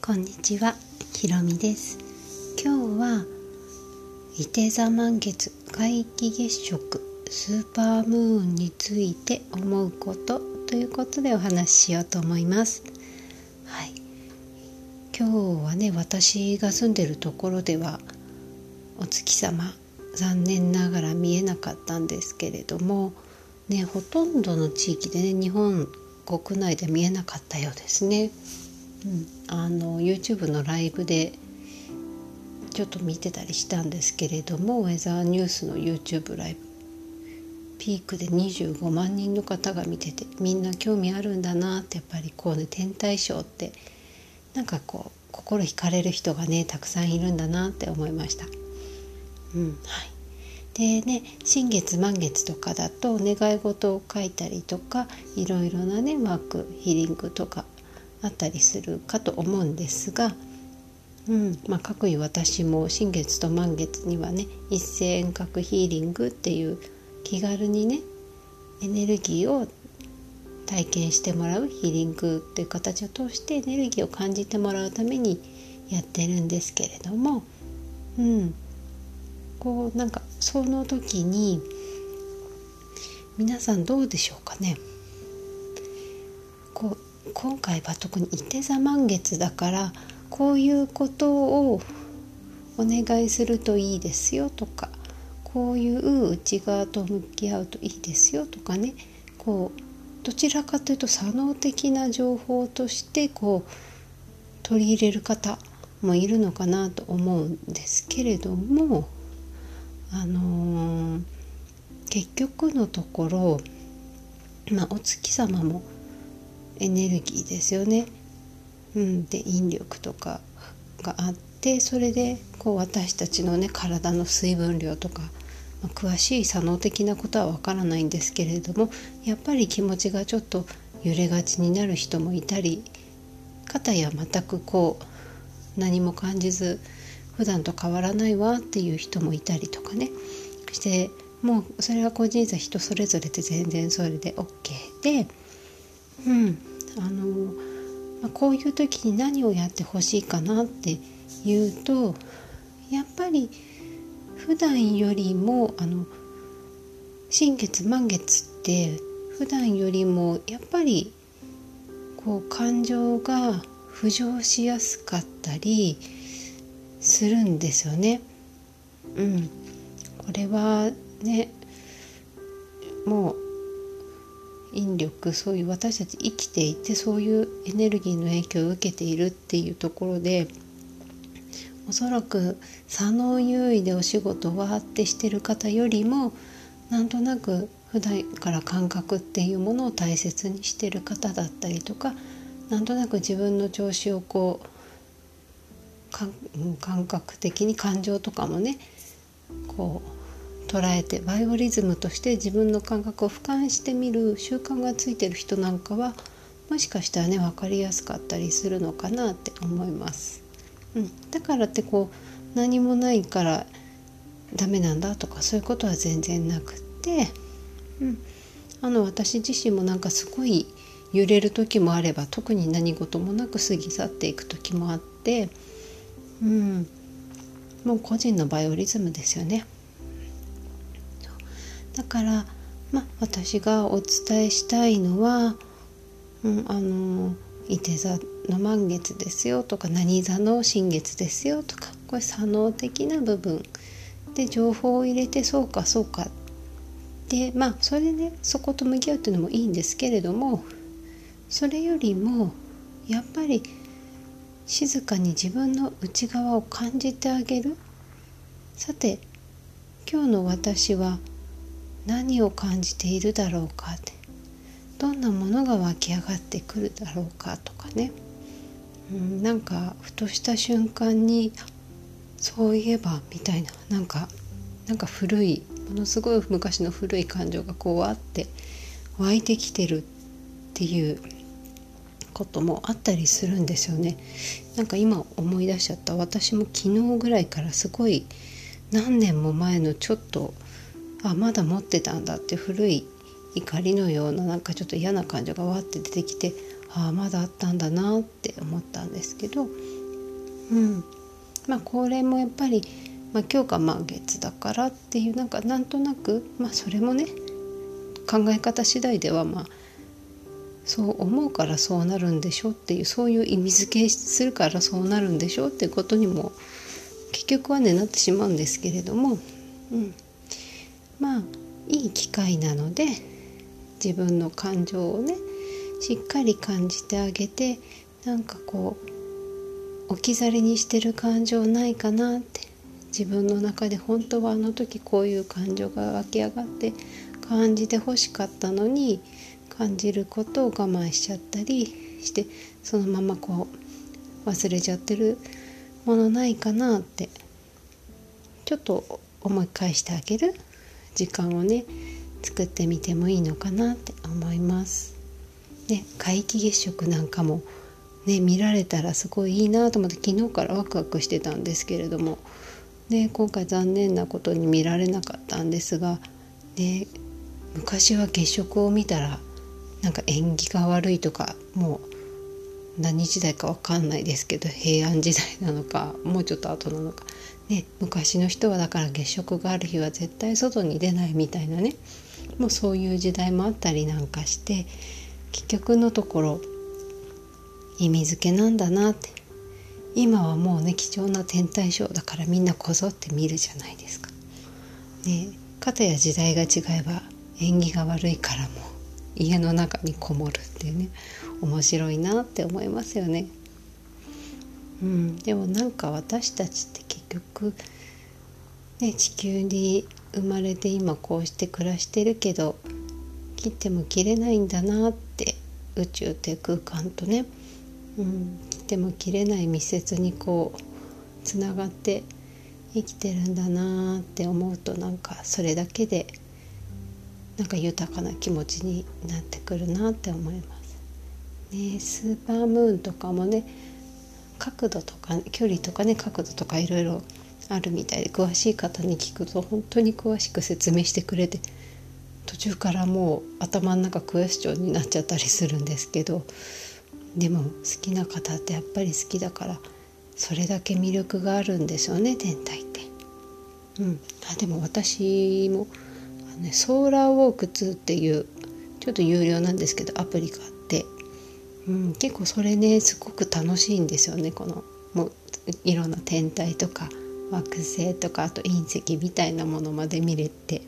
こんにちは、ひろみです。今日は伊手座満月皆既月食スーパームーンについて思うことということでお話ししようと思います。はい、今日はね、私が住んでるところではお月様残念ながら見えなかったんですけれども、ね、ほとんどの地域でね、日本国内で見えなかったようですね。YouTube のライブでちょっと見てたりしたんですけれども、ウェザーニュースの YouTube ライブピークで25万人の方が見てて、みんな興味あるんだなって、やっぱりこうね、天体ショーってなんかこう心惹かれる人がね、たくさんいるんだなって思いました。でね、新月満月とかだと願い事を書いたりとか、いろいろなね、ワークヒーリングとかあったりするかと思うんですが、かくいう私も新月と満月にはね、1000円角ヒーリングっていう気軽にね、エネルギーを体験してもらうヒーリングっていう形を通してエネルギーを感じてもらうためにやってるんですけれども、こうなんかその時に皆さんどうでしょうかね。こう今回は特にいて座満月だから、こういうことをお願いするといいですよとか、こういう内側と向き合うといいですよとかね、こうどちらかというと左脳的な情報としてこう取り入れる方もいるのかなと思うんですけれども、結局のところ、お月様もエネルギーですよね。で引力とかがあって、それでこう私たちのね、体の水分量とか、詳しい作能的なことはわからないんですけれども、やっぱり気持ちがちょっと揺れがちになる人もいたり、片や全くこう何も感じず普段と変わらないわっていう人もいたりとかねして、もうそれは個人差人それぞれで全然それで OK で、こういう時に何をやってほしいかなっていうと、やっぱり普段よりも新月満月って普段よりもやっぱりこう感情が浮上しやすかったりするんですよね。これはね、もう引力、そういう私たち生きていてそういうエネルギーの影響を受けているっていうところで、おそらく左脳優位でお仕事をわーってしてる方よりも、なんとなく普段から感覚っていうものを大切にしてる方だったりとか、なんとなく自分の調子をこう感覚的に感情とかもね、こう捉えてバイオリズムとして自分の感覚を俯瞰してみる習慣がついてる人なんかは、もしかしたらね、分かりやすかったりするのかなって思います。だからってこう何もないからダメなんだとか、そういうことは全然なくって、私自身もなんかすごい揺れる時もあれば、特に何事もなく過ぎ去っていく時もあって、もう個人のバイオリズムですよね。だから、私がお伝えしたいのは、いて座の満月ですよとか、何座の新月ですよとか、これ左脳的な部分で情報を入れて、そうかで、それで、ね、そこと向き合うっていうのもいいんですけれども、それよりもやっぱり静かに自分の内側を感じてあげる。さて、今日の私は何を感じているだろうかって、どんなものが湧き上がってくるだろうかとかね、なんかふとした瞬間にそういえばみたいな、なんか古い、ものすごい昔の古い感情がこうあって湧いてきてるっていうこともあったりするんですよね。なんか今思い出しちゃった。私も昨日ぐらいからすごい何年も前のちょっとまだ持ってたんだって古い怒りのようななんかちょっと嫌な感情がわって出てきて、まだあったんだなって思ったんですけど、これもやっぱり、今日が満月だからっていうなんとなく、それもね考え方次第ではそう思うからそうなるんでしょっていう、そういう意味付けするからそうなるんでしょっていうことにも結局はねなってしまうんですけれども、いい機会なので自分の感情をねしっかり感じてあげて、置き去りにしてる感情ないかなって、自分の中で本当はあの時こういう感情が湧き上がって感じて欲しかったのに感じることを我慢しちゃったりしてそのまま忘れちゃってるものないかなって、ちょっと思い返してあげる時間をね作ってみてもいいのかなって思いますね。皆既月食なんかもね見られたらすごいいいなと思って昨日からワクワクしてたんですけれどもね、今回残念なことに見られなかったんですがね、昔は月食を見たら縁起が悪いとか、もう何時代か分かんないですけど平安時代なのかもうちょっと後なのかね、昔の人はだから月食がある日は絶対外に出ないみたいなね、もうそういう時代もあったりなんかして、結局のところ意味付けなんだなって。今はもうね貴重な天体ショーだからみんなこぞって見るじゃないですかね。片や時代が違えば縁起が悪いからも家の中にこもるっていうね、面白いなって思いますよね。でも私たちって結局、地球に生まれて今こうして暮らしてるけど切っても切れないんだなって、宇宙っていう空間とね、切っても切れない密接につながって生きてるんだなって思うと、それだけで豊かな気持ちになってくるなって思いますね。スーパームーンとかもね角度とか距離とかね角度とかいろいろあるみたいで、詳しい方に聞くと本当に詳しく説明してくれて、途中からもう頭の中クエスチョンになっちゃったりするんですけど、でも好きな方ってやっぱり好きだからそれだけ魅力があるんですよね天体って。でも私もソーラーウォーク2っていうちょっと有料なんですけどアプリがあって、結構それねすごく楽しいんですよね。もういろんな天体とか惑星とかあと隕石みたいなものまで見れて、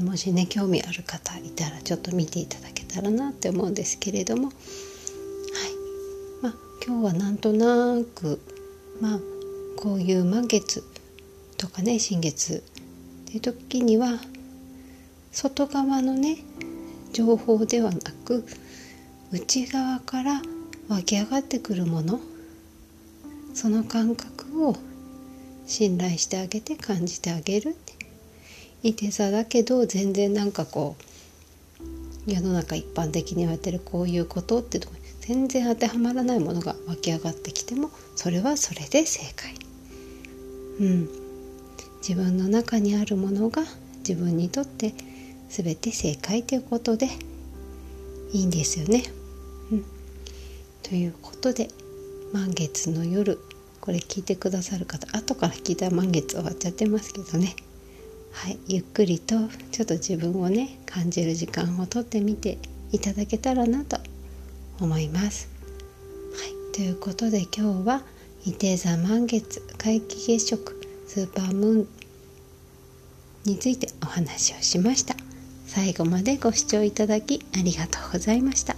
もしね興味ある方いたらちょっと見ていただけたらなって思うんですけれども、今日はなんとなくこういう満月とかね新月という時には外側のね情報ではなく内側から湧き上がってくるもの、その感覚を信頼してあげて感じてあげるって。いて座だけど全然世の中一般的に言われてるこういうことってとこに全然当てはまらないものが湧き上がってきてもそれはそれで正解。自分の中にあるものが自分にとって全て正解ということでいいんですよね。ということで満月の夜、これ聞いてくださる方後から聞いたら満月終わっちゃってますけどね、ゆっくりとちょっと自分をね感じる時間をとってみていただけたらなと思います、ということで今日は射手座満月、皆既月食、スーパームーンについてお話をしました。最後までご視聴いただきありがとうございました。